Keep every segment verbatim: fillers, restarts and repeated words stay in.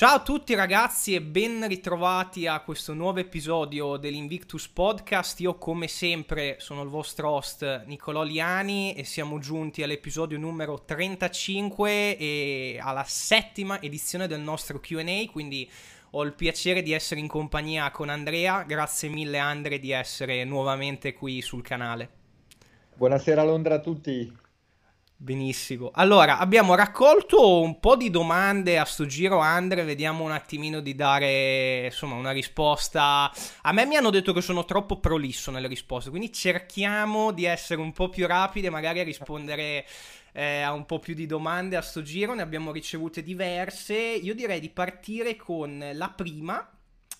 Ciao a tutti ragazzi e ben ritrovati a questo nuovo episodio dell'Invictus Podcast. Io come sempre sono il vostro host Nicolò Liani e siamo giunti all'episodio numero trentacinque e alla settima edizione del nostro Q and A, quindi ho il piacere di essere in compagnia con Andrea. Grazie mille Andre di essere nuovamente qui sul canale. Buonasera Londra a tutti. Benissimo, allora abbiamo raccolto un po' di domande a sto giro Andre, vediamo un attimino di dare insomma una risposta. A me mi hanno detto che sono troppo prolisso nelle risposte, quindi cerchiamo di essere un po' più rapide, magari a rispondere eh, a un po' più di domande a sto giro. Ne abbiamo ricevute diverse, io direi di partire con la prima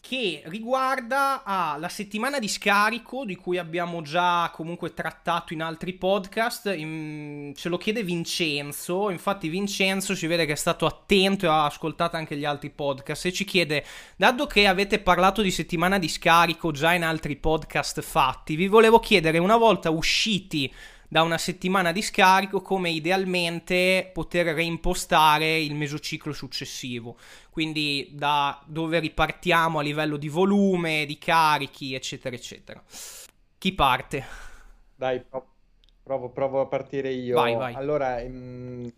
che riguarda ah, la settimana di scarico di cui abbiamo già comunque trattato in altri podcast. In... ce lo chiede Vincenzo, infatti Vincenzo ci vede che è stato attento e ha ascoltato anche gli altri podcast e ci chiede: dato che avete parlato di settimana di scarico già in altri podcast fatti, vi volevo chiedere, una volta usciti da una settimana di scarico, come idealmente poter reimpostare il mesociclo successivo, quindi da dove ripartiamo a livello di volume, di carichi, eccetera eccetera. Chi parte? Dai, provo, provo a partire io. Vai, vai. Allora mh,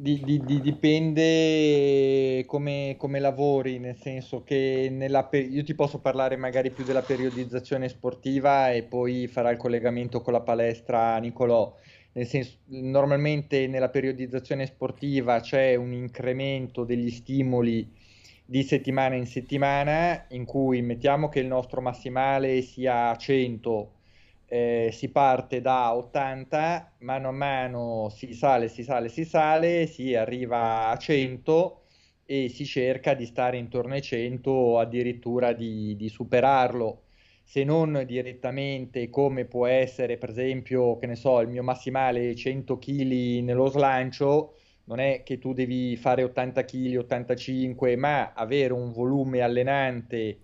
di, di, di, dipende come, come lavori, nel senso che nella per... io ti posso parlare magari più della periodizzazione sportiva e poi farà il collegamento con la palestra Nicolò. Nel senso, normalmente nella periodizzazione sportiva c'è un incremento degli stimoli di settimana in settimana, in cui mettiamo che il nostro massimale sia cento, eh, si parte da ottanta, mano a mano si sale, si sale, si sale, si arriva a cento e si cerca di stare intorno ai cento o addirittura di, di superarlo. Se non direttamente, come può essere per esempio, che ne so, il mio massimale cento chili nello slancio, non è che tu devi fare ottanta chili, ottantacinque, ma avere un volume allenante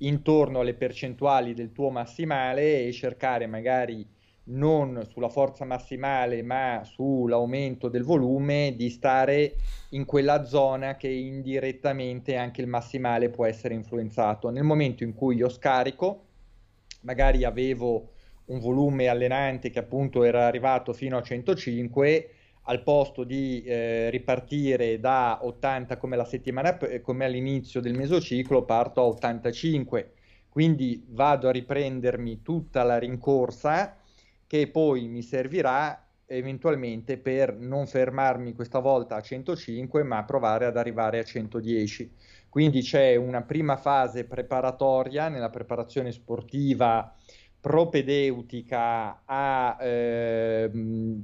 intorno alle percentuali del tuo massimale e cercare magari non sulla forza massimale ma sull'aumento del volume di stare in quella zona che indirettamente anche il massimale può essere influenzato. Nel momento in cui io scarico, magari avevo un volume allenante che appunto era arrivato fino a centocinque, al posto di eh, ripartire da ottanta come la settimana, come all'inizio del mesociclo, parto a ottantacinque, quindi vado a riprendermi tutta la rincorsa che poi mi servirà eventualmente per non fermarmi questa volta a centocinque ma provare ad arrivare a centodieci. Quindi c'è una prima fase preparatoria nella preparazione sportiva propedeutica a eh,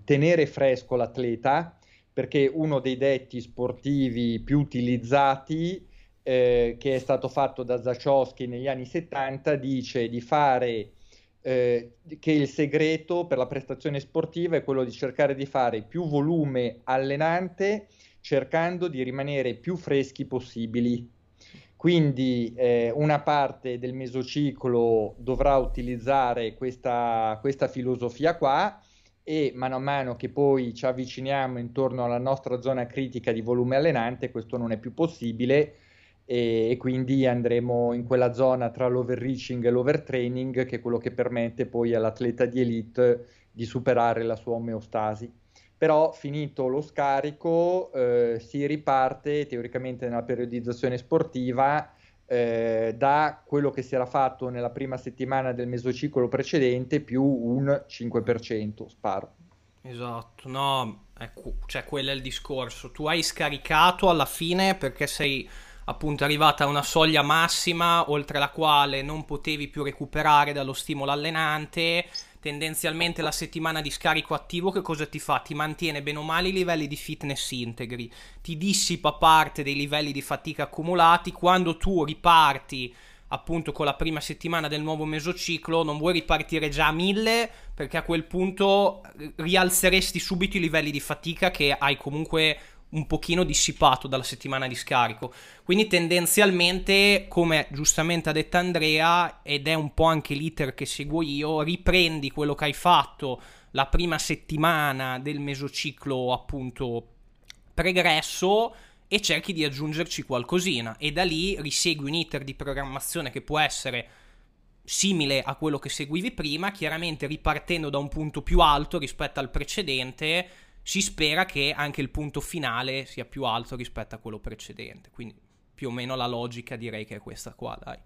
tenere fresco l'atleta, perché uno dei detti sportivi più utilizzati eh, che è stato fatto da Zachowski negli anni settanta dice di fare eh, che il segreto per la prestazione sportiva è quello di cercare di fare più volume allenante cercando di rimanere più freschi possibili. Quindi eh, una parte del mesociclo dovrà utilizzare questa, questa filosofia qua e mano a mano che poi ci avviciniamo intorno alla nostra zona critica di volume allenante questo non è più possibile e, e quindi andremo in quella zona tra l'overreaching e l'overtraining, che è quello che permette poi all'atleta di elite di superare la sua omeostasi. Però finito lo scarico eh, si riparte teoricamente nella periodizzazione sportiva eh, da quello che si era fatto nella prima settimana del mesociclo precedente più un cinque per cento, sparo. Esatto, no, ecco, cioè quello è il discorso. Tu hai scaricato alla fine perché sei appunto arrivata a una soglia massima oltre la quale non potevi più recuperare dallo stimolo allenante. Tendenzialmente la settimana di scarico attivo che cosa ti fa? Ti mantiene bene o male i livelli di fitness integri, ti dissipa parte dei livelli di fatica accumulati. Quando tu riparti appunto con la prima settimana del nuovo mesociclo non vuoi ripartire già a mille, perché a quel punto rialzeresti subito i livelli di fatica che hai comunque un pochino dissipato dalla settimana di scarico. Quindi tendenzialmente, come giustamente ha detto Andrea, ed è un po' anche l'iter che seguo io, riprendi quello che hai fatto la prima settimana del mesociclo appunto pregresso e cerchi di aggiungerci qualcosina, e da lì risegui un iter di programmazione che può essere simile a quello che seguivi prima, chiaramente ripartendo da un punto più alto rispetto al precedente. Si spera che anche il punto finale sia più alto rispetto a quello precedente, quindi più o meno la logica direi che è questa qua, dai.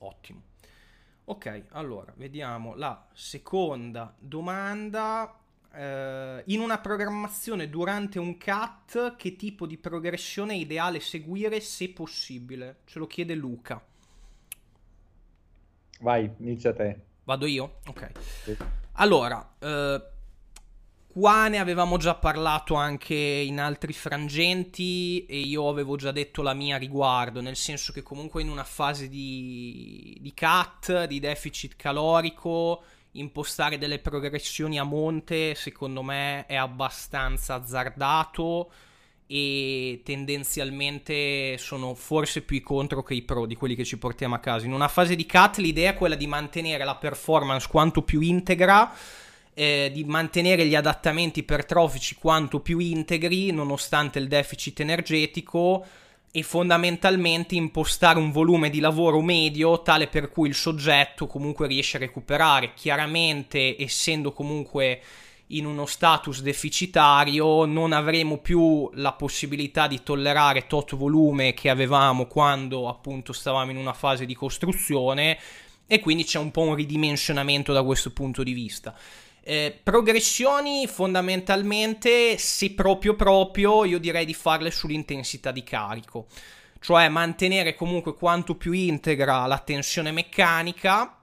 Ottimo. Ok, allora vediamo la seconda domanda. Eh, in una programmazione durante un cut, che tipo di progressione è ideale seguire se possibile? Ce lo chiede Luca. Vai, inizia te. Vado io? Ok. Sì. Allora, eh, qua ne avevamo già parlato anche in altri frangenti e io avevo già detto la mia a riguardo, nel senso che comunque in una fase di, di cut, di deficit calorico, impostare delle progressioni a monte secondo me è abbastanza azzardato e tendenzialmente sono forse più i contro che i pro di quelli che ci portiamo a casa. In una fase di cut l'idea è quella di mantenere la performance quanto più integra, eh, di mantenere gli adattamenti ipertrofici quanto più integri nonostante il deficit energetico, e fondamentalmente impostare un volume di lavoro medio tale per cui il soggetto comunque riesce a recuperare. Chiaramente, essendo comunque in uno status deficitario, non avremo più la possibilità di tollerare tot volume che avevamo quando appunto stavamo in una fase di costruzione, e quindi c'è un po' un ridimensionamento da questo punto di vista. Eh, progressioni fondamentalmente, se proprio proprio, io direi di farle sull'intensità di carico, cioè mantenere comunque quanto più integra la tensione meccanica,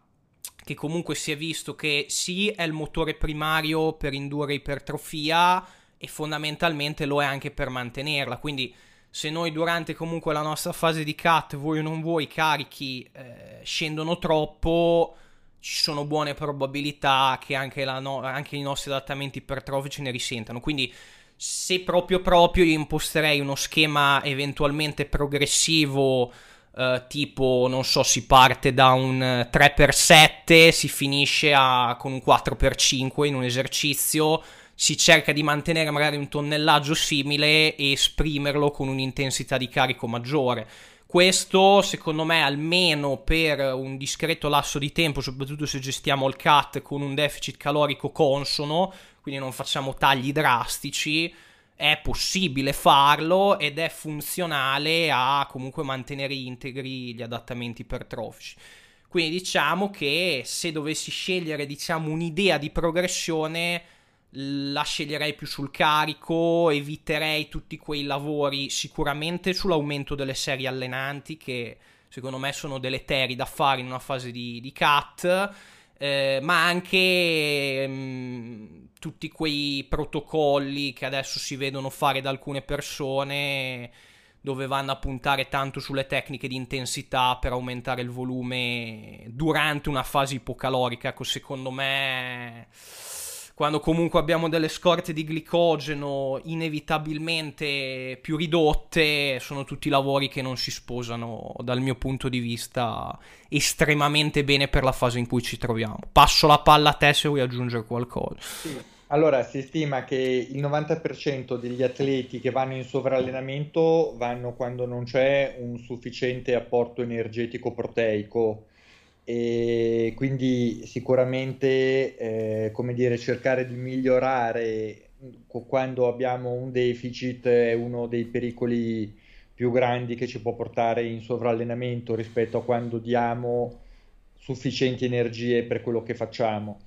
che comunque si è visto che sì, è il motore primario per indurre ipertrofia e fondamentalmente lo è anche per mantenerla. Quindi se noi durante comunque la nostra fase di cut, vuoi o non vuoi, i carichi eh, scendono troppo, ci sono buone probabilità che anche, la no- anche i nostri adattamenti ipertrofici ne risentano. Quindi se proprio proprio io imposterei uno schema eventualmente progressivo, eh, tipo non so, si parte da un tre per sette, si finisce a, con un quattro per cinque in un esercizio, si cerca di mantenere magari un tonnellaggio simile e esprimerlo con un'intensità di carico maggiore. Questo secondo me almeno per un discreto lasso di tempo, soprattutto se gestiamo il cut con un deficit calorico consono, quindi non facciamo tagli drastici, è possibile farlo ed è funzionale a comunque mantenere integri gli adattamenti ipertrofici. Quindi diciamo che se dovessi scegliere diciamo un'idea di progressione, la sceglierei più sul carico, eviterei tutti quei lavori sicuramente sull'aumento delle serie allenanti, che secondo me sono deleteri da fare in una fase di, di cut, eh, ma anche mh, tutti quei protocolli che adesso si vedono fare da alcune persone, dove vanno a puntare tanto sulle tecniche di intensità per aumentare il volume durante una fase ipocalorica. Ecco, secondo me, quando comunque abbiamo delle scorte di glicogeno inevitabilmente più ridotte, sono tutti lavori che non si sposano dal mio punto di vista estremamente bene per la fase in cui ci troviamo. Passo la palla a te se vuoi aggiungere qualcosa. Sì. Allora, si stima che il novanta per cento degli atleti che vanno in sovrallenamento vanno quando non c'è un sufficiente apporto energetico proteico. E quindi sicuramente eh, come dire, cercare di migliorare quando abbiamo un deficit è uno dei pericoli più grandi che ci può portare in sovrallenamento rispetto a quando diamo sufficienti energie per quello che facciamo.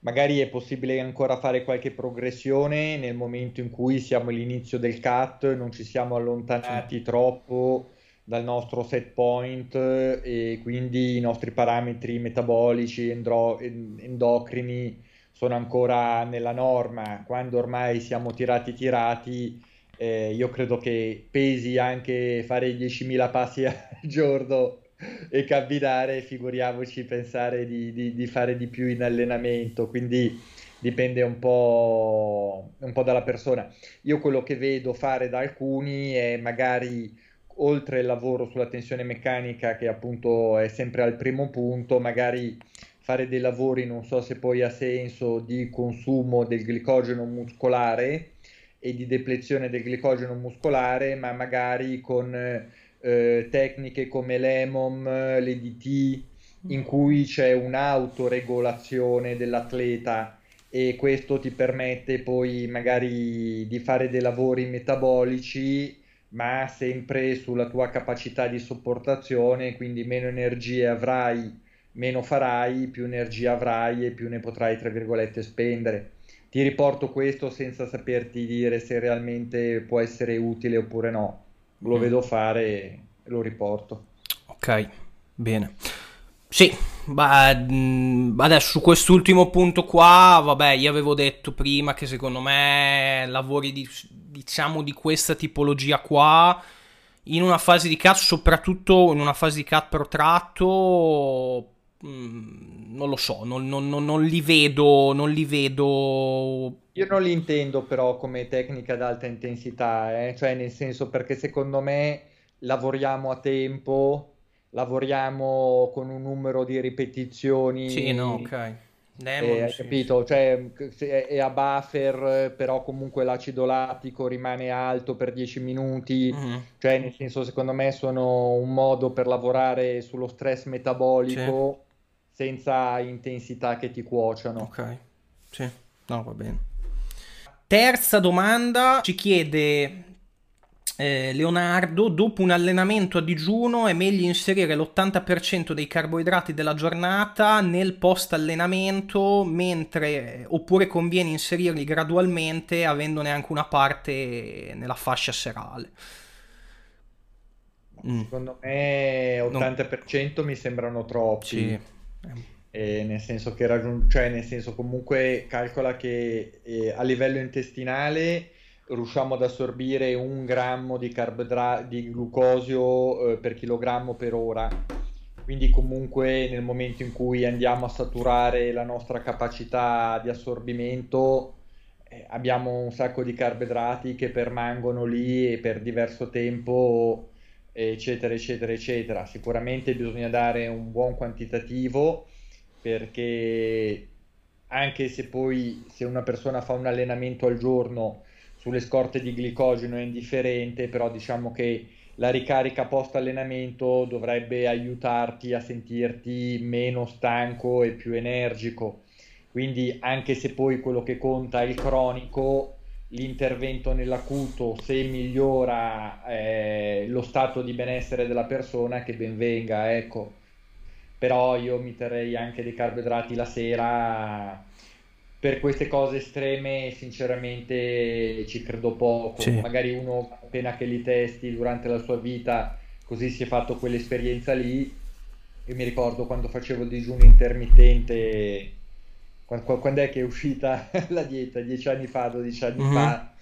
Magari è possibile ancora fare qualche progressione nel momento in cui siamo all'inizio del cut, non ci siamo allontanati troppo dal nostro set point e quindi i nostri parametri metabolici, endro- endocrini sono ancora nella norma. Quando ormai siamo tirati tirati, eh, io credo che pesi anche fare diecimila passi al giorno e camminare, figuriamoci pensare di, di, di fare di più in allenamento, quindi dipende un po', un po' dalla persona. Io quello che vedo fare da alcuni è magari, oltre il lavoro sulla tensione meccanica che appunto è sempre al primo punto, magari fare dei lavori, non so se poi ha senso, di consumo del glicogeno muscolare, e di deplezione del glicogeno muscolare, ma magari con eh, tecniche come l'E M O M, l'E D T, in cui c'è un'autoregolazione dell'atleta, e questo ti permette poi magari di fare dei lavori metabolici, ma sempre sulla tua capacità di sopportazione, quindi meno energie avrai, meno farai, più energia avrai e più ne potrai, tra virgolette, spendere. Ti riporto questo senza saperti dire se realmente può essere utile oppure no. Lo mm. vedo fare e lo riporto. Ok, bene. Sì, bah, adesso su quest'ultimo punto qua, vabbè, io avevo detto prima che secondo me lavori di, diciamo di questa tipologia qua in una fase di cut, soprattutto in una fase di cut protratto, mh, non lo so, non, non, non, non li vedo, non li vedo... Io non li intendo però come tecnica ad alta intensità, eh? Cioè nel senso, perché secondo me lavoriamo a tempo... Lavoriamo con un numero di ripetizioni. Sì, no, ok. Demon, eh, hai sì, capito? Sì. Cioè, è a buffer, però comunque l'acido lattico rimane alto per dieci minuti. Mm. Cioè, nel senso, secondo me sono un modo per lavorare sullo stress metabolico, sì, senza intensità che ti cuociano. Ok, sì, no, va bene. Terza domanda, ci chiede... Eh, Leonardo, dopo un allenamento a digiuno è meglio inserire l'ottanta per cento dei carboidrati della giornata nel post allenamento, mentre oppure conviene inserirli gradualmente avendone anche una parte nella fascia serale? Mm. Secondo me ottanta per cento non... mi sembrano troppi, sì. eh, nel senso che raggiung... cioè nel senso comunque calcola che eh, a livello intestinale riusciamo ad assorbire un grammo di, carbodra- di glucosio eh, per chilogrammo per ora, quindi comunque nel momento in cui andiamo a saturare la nostra capacità di assorbimento eh, abbiamo un sacco di carboidrati che permangono lì e per diverso tempo, eccetera eccetera eccetera. Sicuramente bisogna dare un buon quantitativo, perché anche se poi se una persona fa un allenamento al giorno sulle scorte di glicogeno è indifferente, però diciamo che la ricarica post allenamento dovrebbe aiutarti a sentirti meno stanco e più energico, quindi anche se poi quello che conta è il cronico, l'intervento nell'acuto, se migliora eh, lo stato di benessere della persona, che ben venga, ecco. Però io mi terrei anche dei carboidrati la sera. Per queste cose estreme sinceramente ci credo poco, sì. Magari uno appena che li testi durante la sua vita, così si è fatto quell'esperienza lì. Io mi ricordo quando facevo il digiuno intermittente, quando, quando è che è uscita la dieta? dieci anni fa, dodici anni mm-hmm. fa,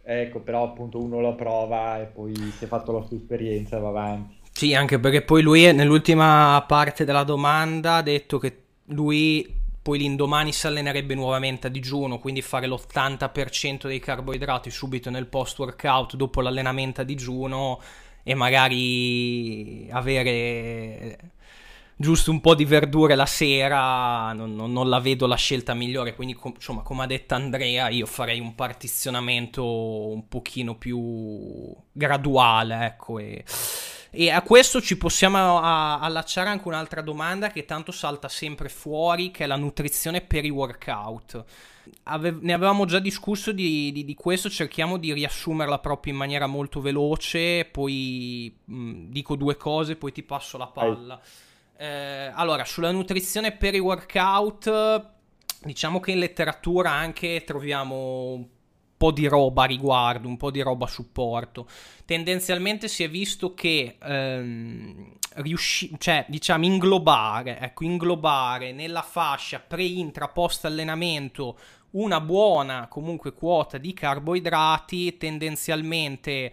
ecco, però appunto uno la prova e poi si è fatto la sua esperienza e va avanti. Sì, anche perché poi lui nell'ultima parte della domanda ha detto che lui... poi l'indomani si allenerebbe nuovamente a digiuno, quindi fare l'ottanta per cento dei carboidrati subito nel post-workout dopo l'allenamento a digiuno e magari avere giusto un po' di verdure la sera, non, non, non la vedo la scelta migliore. Quindi com- insomma, come ha detto Andrea, io farei un partizionamento un pochino più graduale, ecco, e... E a questo ci possiamo a- allacciare anche un'altra domanda che tanto salta sempre fuori, che è la nutrizione per i workout. Ave- ne avevamo già discusso di-, di-, di questo, cerchiamo di riassumerla proprio in maniera molto veloce, poi mh, dico due cose, poi ti passo la palla. Eh, allora, sulla nutrizione per i workout, diciamo che in letteratura anche troviamo... di roba a riguardo, un po' di roba a supporto. Tendenzialmente si è visto che ehm, riusci- cioè diciamo inglobare, ecco, inglobare nella fascia pre-intra post allenamento una buona comunque quota di carboidrati tendenzialmente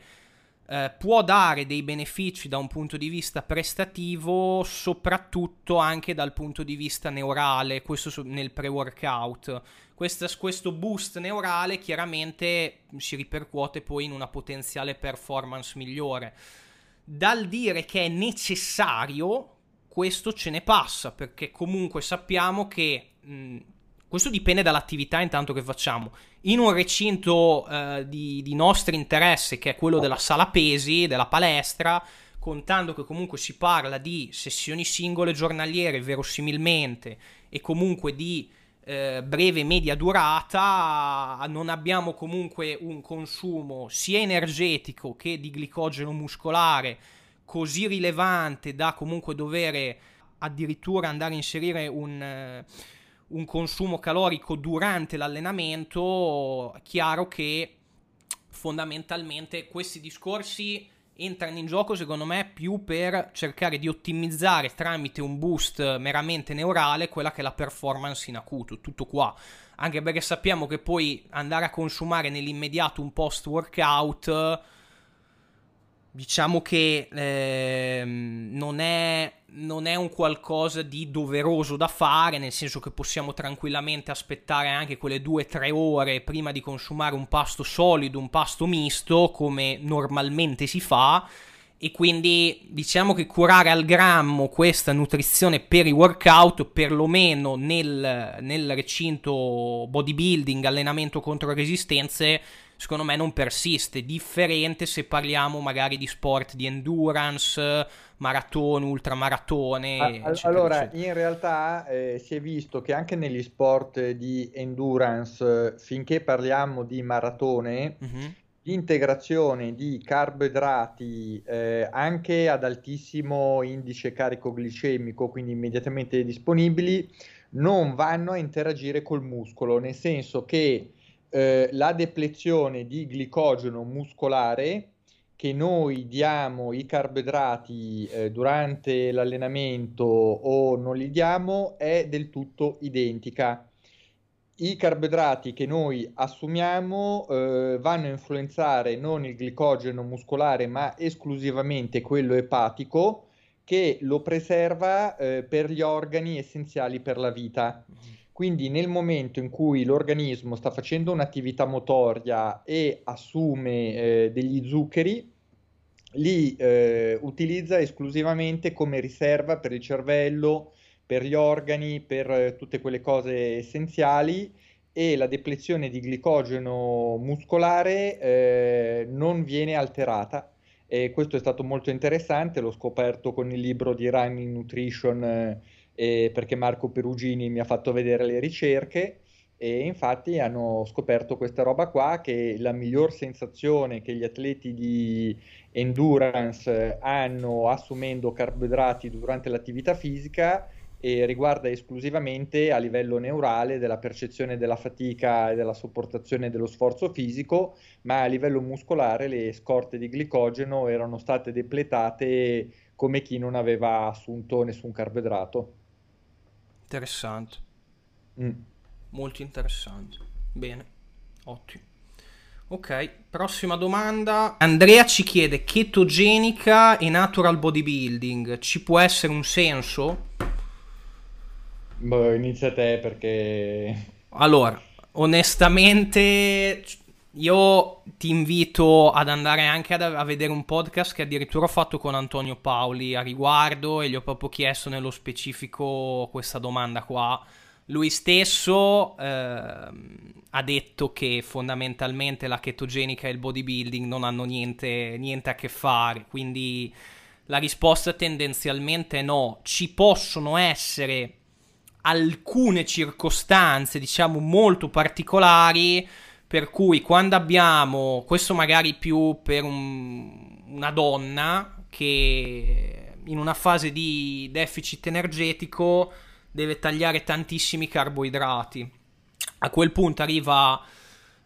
eh, può dare dei benefici da un punto di vista prestativo, soprattutto anche dal punto di vista neurale, questo su- nel pre-workout. Questo boost neurale chiaramente si ripercuote poi in una potenziale performance migliore. Dal dire che è necessario, questo ce ne passa, perché comunque sappiamo che mh, Questo dipende dall'attività intanto che facciamo. In un recinto eh, di, di nostro interesse, che è quello della sala pesi, della palestra, contando che comunque si parla di sessioni singole giornaliere verosimilmente e comunque di eh, breve media durata, non abbiamo comunque un consumo sia energetico che di glicogeno muscolare così rilevante da comunque dovere addirittura andare a inserire un, un consumo calorico durante l'allenamento. Chiaro che fondamentalmente questi discorsi entrano in gioco secondo me più per cercare di ottimizzare tramite un boost meramente neurale quella che è la performance in acuto, tutto qua, anche perché sappiamo che poi andare a consumare nell'immediato un post workout, diciamo che eh, non è, non è un qualcosa di doveroso da fare, nel senso che possiamo tranquillamente aspettare anche quelle due o tre ore prima di consumare un pasto solido, un pasto misto, come normalmente si fa, e quindi diciamo che curare al grammo questa nutrizione per i workout, perlomeno nel, nel recinto bodybuilding, allenamento contro resistenze, secondo me non persiste. Differente se parliamo magari di sport di endurance, maratone, ultramaratone. All- eccetera, allora, eccetera. In realtà eh, si è visto che anche negli sport di endurance, finché parliamo di maratone, mm-hmm. l'integrazione di carboidrati eh, anche ad altissimo indice carico glicemico, quindi immediatamente disponibili, non vanno a interagire col muscolo, nel senso che Eh, la deplezione di glicogeno muscolare che noi diamo i carboidrati eh, durante l'allenamento o non li diamo è del tutto identica. I carboidrati che noi assumiamo eh, vanno a influenzare non il glicogeno muscolare ma esclusivamente quello epatico, che lo preserva eh, per gli organi essenziali per la vita. Quindi nel momento in cui l'organismo sta facendo un'attività motoria e assume eh, degli zuccheri, li eh, utilizza esclusivamente come riserva per il cervello, per gli organi, per eh, tutte quelle cose essenziali, e la deplezione di glicogeno muscolare eh, non viene alterata. E questo è stato molto interessante, l'ho scoperto con il libro di Running Nutrition, eh, Eh, perché Marco Perugini mi ha fatto vedere le ricerche, e infatti hanno scoperto questa roba qua, che la miglior sensazione che gli atleti di endurance hanno assumendo carboidrati durante l'attività fisica eh, riguarda esclusivamente a livello neurale della percezione della fatica e della sopportazione dello sforzo fisico, ma a livello muscolare le scorte di glicogeno erano state depletate come chi non aveva assunto nessun carboidrato. Interessante, mm. molto interessante. Bene, ottimo. Ok, prossima domanda. Andrea ci chiede: chetogenica e natural bodybuilding, ci può essere un senso? Boh, inizia te, perché... Allora, onestamente io ti invito ad andare anche ad, a vedere un podcast che addirittura ho fatto con Antonio Paoli a riguardo, e gli ho proprio chiesto nello specifico questa domanda qua. Lui stesso eh, ha detto che fondamentalmente la chetogenica e il bodybuilding non hanno niente, niente a che fare, quindi la risposta tendenzialmente è no. Ci possono essere alcune circostanze, diciamo, molto particolari, per cui quando abbiamo, questo magari più per un, una donna che in una fase di deficit energetico deve tagliare tantissimi carboidrati, a quel punto arriva,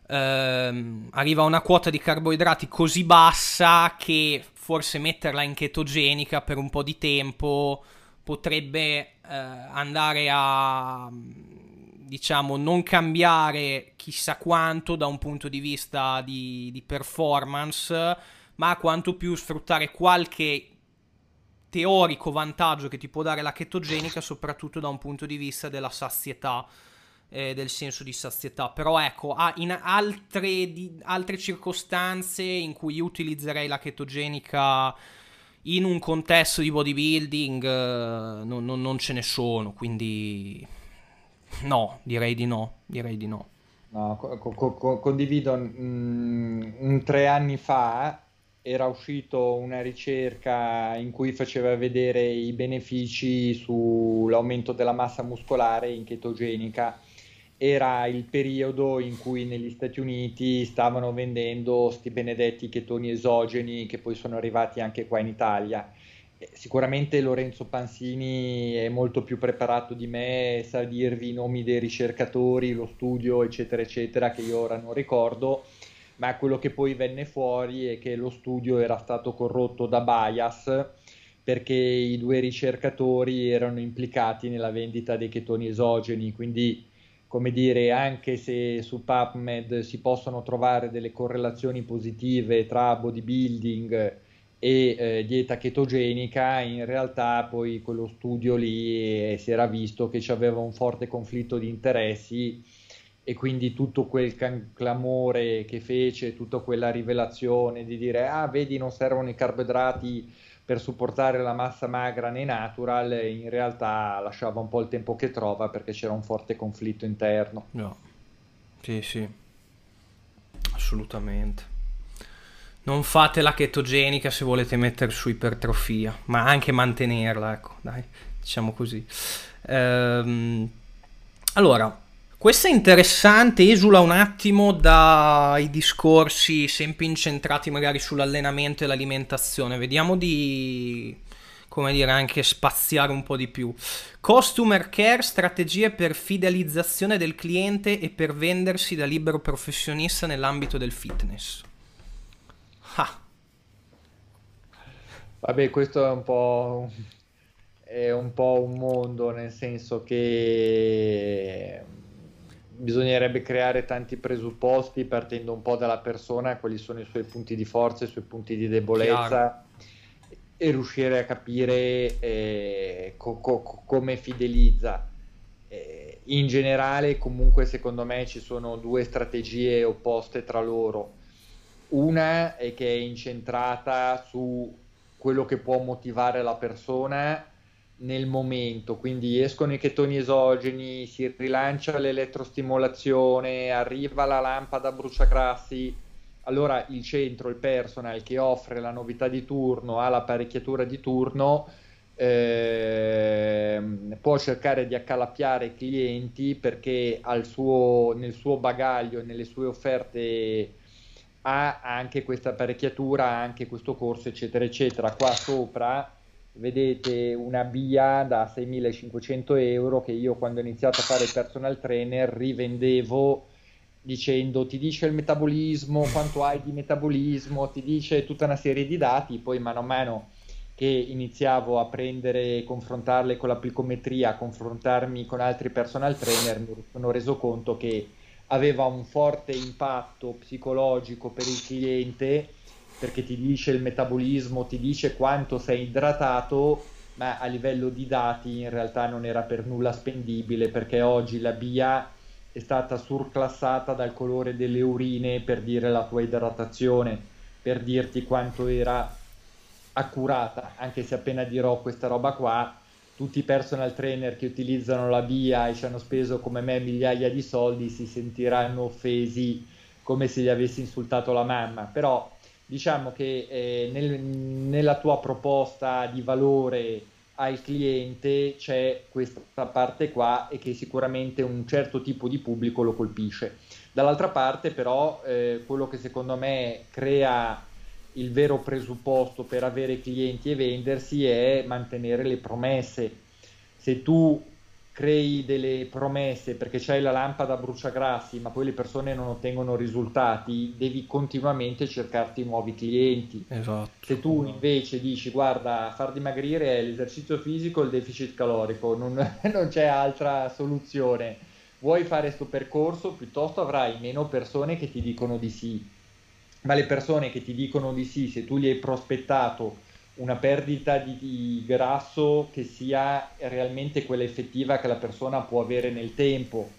ehm, arriva a una quota di carboidrati così bassa che forse metterla in chetogenica per un po' di tempo potrebbe eh, andare a... diciamo non cambiare chissà quanto da un punto di vista di, di performance, ma a quanto più sfruttare qualche teorico vantaggio che ti può dare la chetogenica, soprattutto da un punto di vista della sazietà, eh, del senso di sazietà. Però ecco, ah, in altre, di, altre circostanze in cui io utilizzerei la chetogenica in un contesto di bodybuilding eh, non, non, non ce ne sono, quindi... No, direi di no, direi di no. No, co- co- co- condivido, mh, un tre anni fa era uscito una ricerca in cui faceva vedere i benefici sull'aumento della massa muscolare in chetogenica. Era il periodo in cui negli Stati Uniti stavano vendendo sti benedetti chetoni esogeni che poi sono arrivati anche qua in Italia. Sicuramente Lorenzo Pansini è molto più preparato di me, sa dirvi i nomi dei ricercatori, lo studio eccetera eccetera, che io ora non ricordo. Ma quello che poi venne fuori è che lo studio era stato corrotto da bias, perché i due ricercatori erano implicati nella vendita dei chetoni esogeni. Quindi, come dire, anche se su PubMed si possono trovare delle correlazioni positive tra bodybuilding e eh, dieta chetogenica, in realtà poi quello studio lì eh, si era visto che ci aveva un forte conflitto di interessi. E quindi tutto quel can- clamore che fece, tutta quella rivelazione di dire ah vedi non servono i carboidrati per supportare la massa magra nei natural, in realtà lasciava un po' il tempo che trova, perché c'era un forte conflitto interno. No, sì sì, assolutamente. Non fate la chetogenica se volete mettere su ipertrofia, ma anche mantenerla, ecco, dai, diciamo così. Ehm, allora, questa è interessante, esula un attimo dai discorsi sempre incentrati magari sull'allenamento e l'alimentazione. Vediamo di, come dire, anche spaziare un po' di più. Customer care, strategie per fidelizzazione del cliente e per vendersi da libero professionista nell'ambito del fitness. Ah. Vabbè, questo è un po' è un po' un mondo, nel senso che bisognerebbe creare tanti presupposti partendo un po' dalla persona, quali sono i suoi punti di forza, i suoi punti di debolezza. Chiaro. E riuscire a capire eh, co- co- come fidelizza. Eh, in generale comunque secondo me ci sono due strategie opposte tra loro. Una è che è incentrata su quello che può motivare la persona nel momento, quindi escono i chetoni esogeni, si rilancia l'elettrostimolazione, arriva la lampada bruciagrassi, allora il centro, il personal che offre la novità di turno, ha l'apparecchiatura di turno, eh, può cercare di accalappiare i clienti, perché al suo, nel suo bagaglio e nelle sue offerte ha anche questa apparecchiatura, anche questo corso eccetera eccetera. Qua sopra vedete una B I A da seimilacinquecento euro che io, quando ho iniziato a fare il personal trainer, rivendevo dicendo ti dice il metabolismo, quanto hai di metabolismo, ti dice tutta una serie di dati. Poi mano a mano che iniziavo a prendere, confrontarle con la plicometria, confrontarmi con altri personal trainer, mi sono reso conto che aveva un forte impatto psicologico per il cliente, perché ti dice il metabolismo, ti dice quanto sei idratato, ma a livello di dati in realtà non era per nulla spendibile, perché oggi la B I A è stata surclassata dal colore delle urine per dire la tua idratazione, per dirti quanto era accurata, anche se appena dirò questa roba qua, tutti i personal trainer che utilizzano la B I A e ci hanno speso come me migliaia di soldi si sentiranno offesi come se gli avessi insultato la mamma. Però diciamo che eh, nel, nella tua proposta di valore al cliente c'è questa parte qua, e che sicuramente un certo tipo di pubblico lo colpisce. Dall'altra parte però eh, quello che secondo me crea il vero presupposto per avere clienti e vendersi è mantenere le promesse. Se tu crei delle promesse perché c'hai la lampada bruciagrassi, ma poi le persone non ottengono risultati, devi continuamente cercarti nuovi clienti. Esatto. Se tu invece dici guarda, far dimagrire è l'esercizio fisico e il deficit calorico, non, non c'è altra soluzione, vuoi fare questo percorso, piuttosto avrai meno persone che ti dicono di sì. Ma le persone che ti dicono di sì, se tu gli hai prospettato una perdita di, di grasso che sia realmente quella effettiva che la persona può avere nel tempo,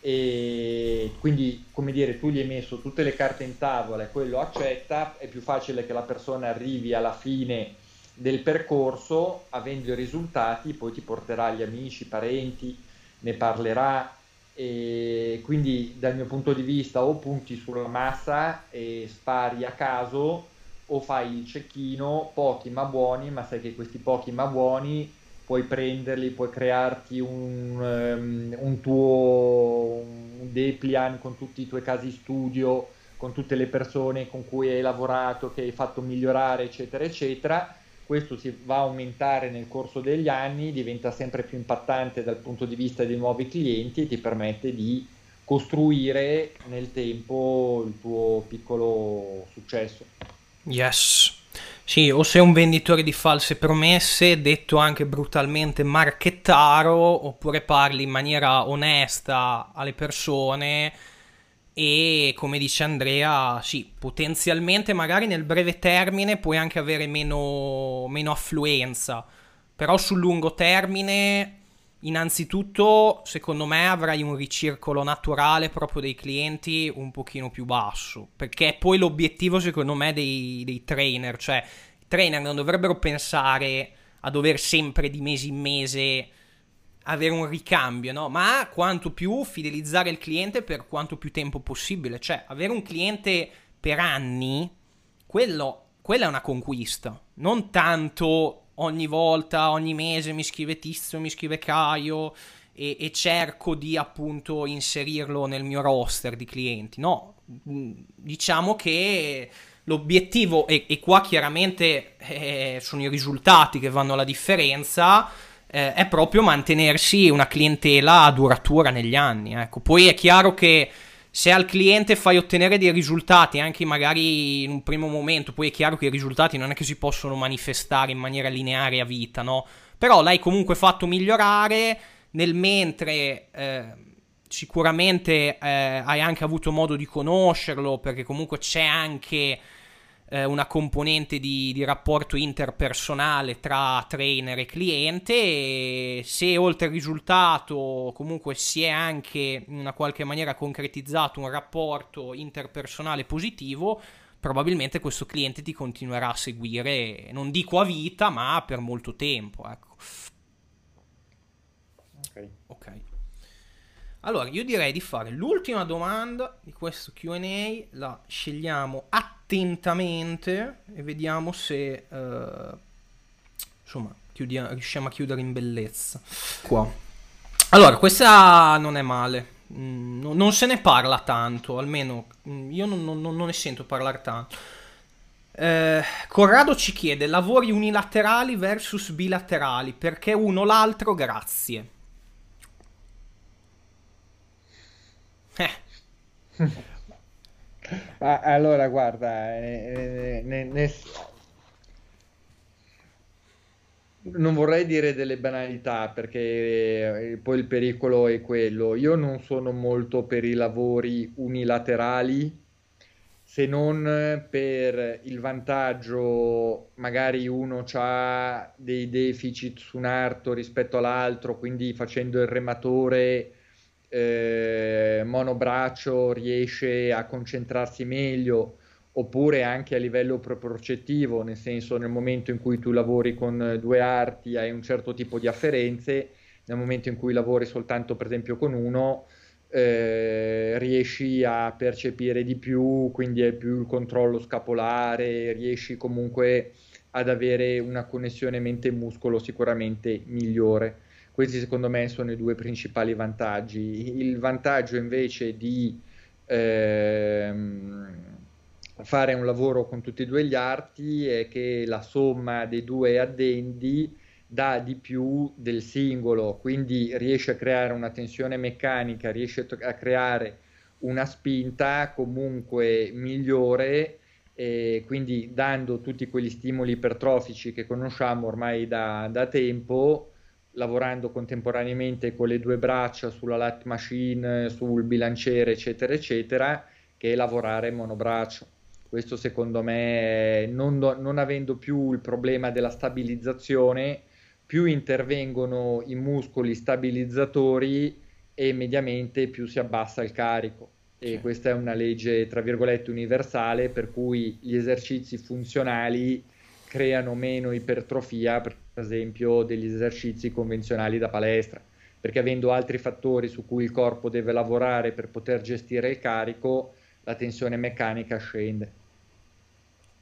e quindi, come dire, tu gli hai messo tutte le carte in tavola e quello accetta, è più facile che la persona arrivi alla fine del percorso avendo i risultati, poi ti porterà gli amici, parenti, ne parlerà, e quindi dal mio punto di vista o punti sulla massa e spari a caso o fai il cecchino, pochi ma buoni, ma sai che questi pochi ma buoni puoi prenderli, puoi crearti un, um, un tuo un deplian con tutti i tuoi casi studio, con tutte le persone con cui hai lavorato, che hai fatto migliorare, eccetera, eccetera. Questo si va a aumentare nel corso degli anni, diventa sempre più impattante dal punto di vista dei nuovi clienti e ti permette di costruire nel tempo il tuo piccolo successo. Yes. Sì, o sei un venditore di false promesse, detto anche brutalmente marchettaro, oppure parli in maniera onesta alle persone e, come dice Andrea, sì, potenzialmente magari nel breve termine puoi anche avere meno, meno affluenza, però sul lungo termine innanzitutto secondo me avrai un ricircolo naturale proprio dei clienti un pochino più basso, perché è poi l'obiettivo secondo me dei, dei trainer, cioè i trainer non dovrebbero pensare a dover sempre di mese in mese avere un ricambio, no? Ma quanto più fidelizzare il cliente per quanto più tempo possibile, cioè avere un cliente per anni, quello, quella è una conquista, non tanto ogni volta, ogni mese mi scrive Tizio, mi scrive Caio e, e cerco di appunto inserirlo nel mio roster di clienti, no? Diciamo che l'obiettivo, e, e qua chiaramente eh, sono i risultati che vanno alla differenza, Eh, è proprio mantenersi una clientela a duratura negli anni, ecco. Poi è chiaro che se al cliente fai ottenere dei risultati anche magari in un primo momento, poi è chiaro che i risultati non è che si possono manifestare in maniera lineare a vita, no? Però l'hai comunque fatto migliorare nel mentre, eh, sicuramente eh, hai anche avuto modo di conoscerlo, perché comunque c'è anche una componente di, di rapporto interpersonale tra trainer e cliente, e se oltre il risultato comunque si è anche in una qualche maniera concretizzato un rapporto interpersonale positivo, probabilmente questo cliente ti continuerà a seguire, non dico a vita, ma per molto tempo, ecco. Ok, okay. Allora io direi di fare l'ultima domanda di questo Q and A, la scegliamo attentamente e vediamo se eh, insomma chiudiamo, riusciamo a chiudere in bellezza qua. Allora questa non è male, mm, no, non se ne parla tanto, almeno mm, io non, non, non ne sento parlare tanto. eh, Corrado ci chiede lavori unilaterali versus bilaterali, perché uno l'altro? Grazie. Eh. Ma allora guarda, eh, eh, ne, ne... non vorrei dire delle banalità, perché poi il pericolo è quello. Io non sono molto per i lavori unilaterali, se non per il vantaggio, magari uno ha dei deficit su un arto rispetto all'altro, quindi facendo il rematore Eh, monobraccio riesce a concentrarsi meglio, oppure anche a livello propriocettivo, nel senso, nel momento in cui tu lavori con due arti hai un certo tipo di afferenze, nel momento in cui lavori soltanto per esempio con uno eh, riesci a percepire di più, quindi è più il controllo scapolare, riesci comunque ad avere una connessione mente-muscolo sicuramente migliore. Questi secondo me sono i due principali vantaggi. Il vantaggio invece di ehm, fare un lavoro con tutti e due gli arti è che la somma dei due addendi dà di più del singolo, quindi riesce a creare una tensione meccanica, riesce a creare una spinta comunque migliore, e quindi dando tutti quegli stimoli ipertrofici che conosciamo ormai da, da tempo, lavorando contemporaneamente con le due braccia sulla lat machine, sul bilanciere, eccetera, eccetera, che lavorare monobraccio. Questo secondo me, non, do, non avendo più il problema della stabilizzazione, più intervengono i muscoli stabilizzatori e mediamente più si abbassa il carico. E sì, questa è una legge, tra virgolette, universale, per cui gli esercizi funzionali creano meno ipertrofia, per esempio, degli esercizi convenzionali da palestra, perché avendo altri fattori su cui il corpo deve lavorare per poter gestire il carico, la tensione meccanica scende.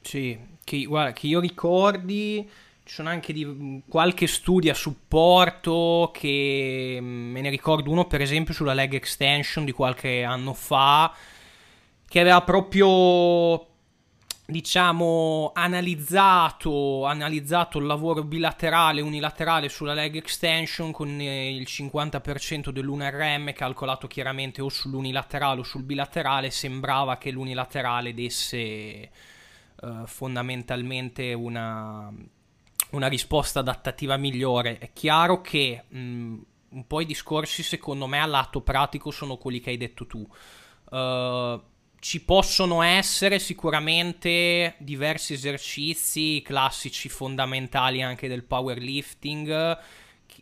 Sì, che, guarda, che io ricordi, ci sono anche di, qualche studi a supporto, che me ne ricordo uno per esempio sulla leg extension di qualche anno fa, che aveva proprio, diciamo, analizzato, analizzato il lavoro bilaterale e unilaterale sulla leg extension con il cinquanta per cento dell'uno R M calcolato chiaramente o sull'unilaterale o sul bilaterale. Sembrava che l'unilaterale desse eh, fondamentalmente una, una risposta adattativa migliore. È chiaro che mh, un po' i discorsi secondo me all'atto pratico sono quelli che hai detto tu. Uh, Ci possono essere sicuramente diversi esercizi classici fondamentali anche del powerlifting,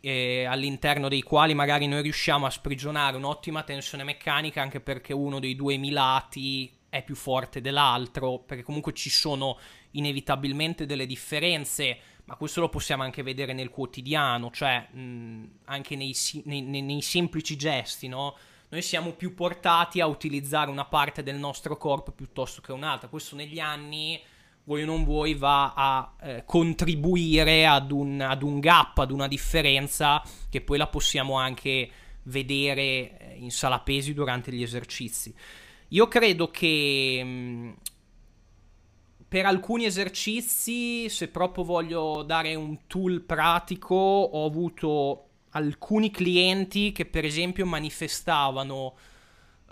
eh, all'interno dei quali magari noi riusciamo a sprigionare un'ottima tensione meccanica, anche perché uno dei due emilati è più forte dell'altro, perché comunque ci sono inevitabilmente delle differenze, ma questo lo possiamo anche vedere nel quotidiano, cioè mh, anche nei, nei, nei, nei semplici gesti, no? Noi siamo più portati a utilizzare una parte del nostro corpo piuttosto che un'altra. Questo negli anni, vuoi o non vuoi, va a eh, contribuire ad un, ad un gap, ad una differenza che poi la possiamo anche vedere in sala pesi durante gli esercizi. Io credo che mh, per alcuni esercizi, se proprio voglio dare un tool pratico, ho avuto alcuni clienti che per esempio manifestavano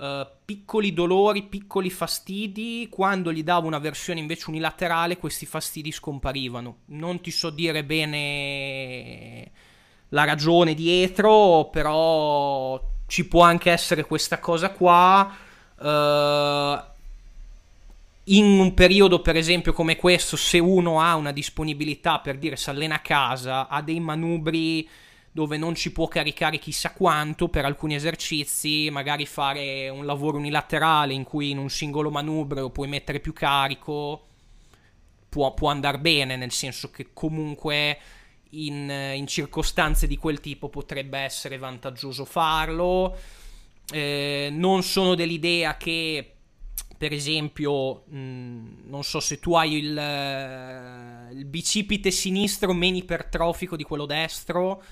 eh, piccoli dolori, piccoli fastidi, quando gli davo una versione invece unilaterale questi fastidi scomparivano. Non ti so dire bene la ragione dietro, però ci può anche essere questa cosa qua. Eh, in un periodo per esempio come questo, se uno ha una disponibilità, per dire si allena a casa, ha dei manubri dove non ci può caricare chissà quanto, per alcuni esercizi magari fare un lavoro unilaterale in cui in un singolo manubrio puoi mettere più carico, può, può andare bene, nel senso che comunque in, in circostanze di quel tipo potrebbe essere vantaggioso farlo. Eh, non sono dell'idea che, per esempio, mh, non so, se tu hai il, il bicipite sinistro meno ipertrofico di quello destro,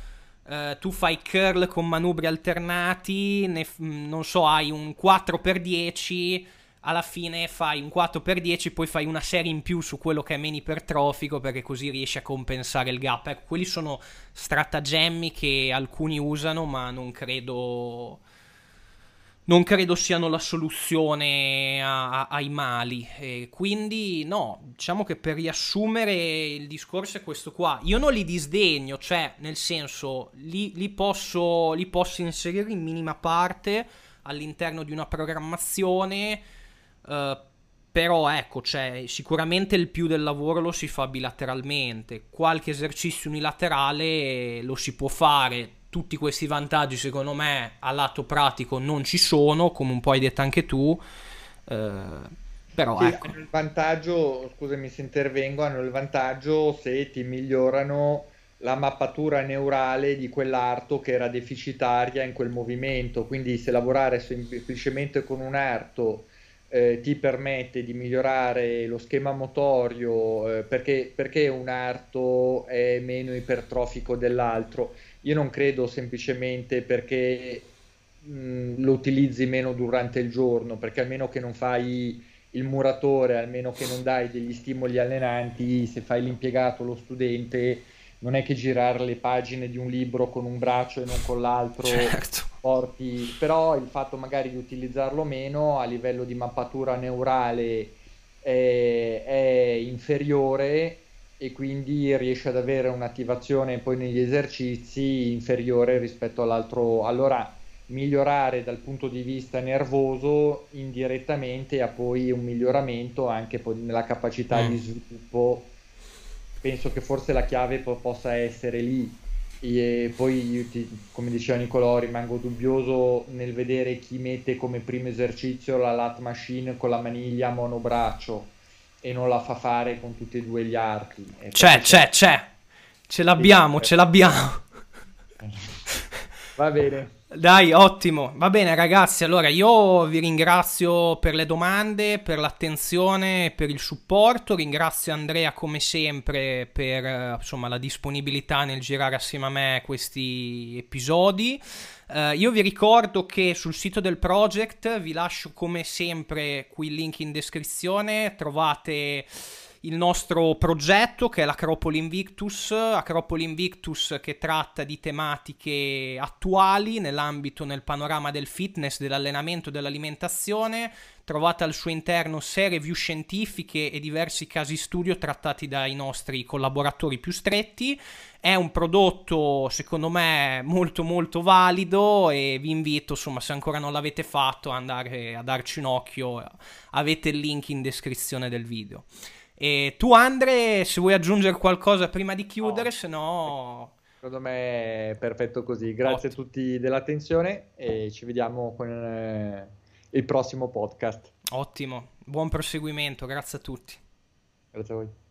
Uh, tu fai curl con manubri alternati, ne, non so, hai un quattro per dieci, alla fine fai un quattro per dieci, poi fai una serie in più su quello che è meno ipertrofico, perché così riesci a compensare il gap. Ecco, quelli sono stratagemmi che alcuni usano, ma non credo non credo siano la soluzione a, a, ai mali. E quindi no, diciamo che per riassumere il discorso è questo qua. Io non li disdegno, cioè nel senso li, li, posso, li posso inserire in minima parte all'interno di una programmazione, eh, però ecco, cioè, sicuramente il più del lavoro lo si fa bilateralmente, qualche esercizio unilaterale lo si può fare. Tutti questi vantaggi secondo me a lato pratico non ci sono, come un po' hai detto anche tu, eh, però sì, ecco. Hanno il vantaggio, scusami se intervengo, hanno il vantaggio se ti migliorano la mappatura neurale di quell'arto che era deficitaria in quel movimento, quindi se lavorare semplicemente con un arto eh, ti permette di migliorare lo schema motorio, eh, perché, perché un arto è meno ipertrofico dell'altro. Io non credo semplicemente perché mh, lo utilizzi meno durante il giorno, perché almeno che non fai il muratore, almeno che non dai degli stimoli allenanti, se fai l'impiegato, lo studente, non è che girare le pagine di un libro con un braccio e non con l'altro, certo, porti. Però il fatto magari di utilizzarlo meno a livello di mappatura neurale è, è inferiore, e quindi riesce ad avere un'attivazione poi negli esercizi inferiore rispetto all'altro. Allora migliorare dal punto di vista nervoso indirettamente ha poi un miglioramento anche poi nella capacità mm. di sviluppo. Penso che forse la chiave po- possa essere lì. E poi io ti, come diceva Nicolò, rimango dubbioso nel vedere chi mette come primo esercizio la lat machine con la maniglia monobraccio e non la fa fare con tutti e due gli arti. C'è, c'è, c'è, ce l'abbiamo, ce l'abbiamo. Va bene. Dai, ottimo. Va bene, ragazzi. Allora, io vi ringrazio per le domande, per l'attenzione, per il supporto. Ringrazio Andrea, come sempre, per insomma la disponibilità nel girare assieme a me questi episodi. Uh, io vi ricordo che sul sito del project, vi lascio come sempre qui il link in descrizione, trovate il nostro progetto che è l'Acropoli Invictus, Acropoli Invictus che tratta di tematiche attuali nell'ambito, nel panorama del fitness, dell'allenamento, dell'alimentazione. Trovate al suo interno serie review scientifiche e diversi casi studio trattati dai nostri collaboratori più stretti. È un prodotto secondo me molto molto valido e vi invito, insomma, se ancora non l'avete fatto, ad andare a darci un occhio, avete il link in descrizione del video. E tu, Andre, se vuoi aggiungere qualcosa prima di chiudere, no, se no... Secondo me è perfetto così. Grazie Ottimo. a tutti dell'attenzione e ci vediamo con eh, il prossimo podcast. Ottimo, buon proseguimento, grazie a tutti. Grazie a voi.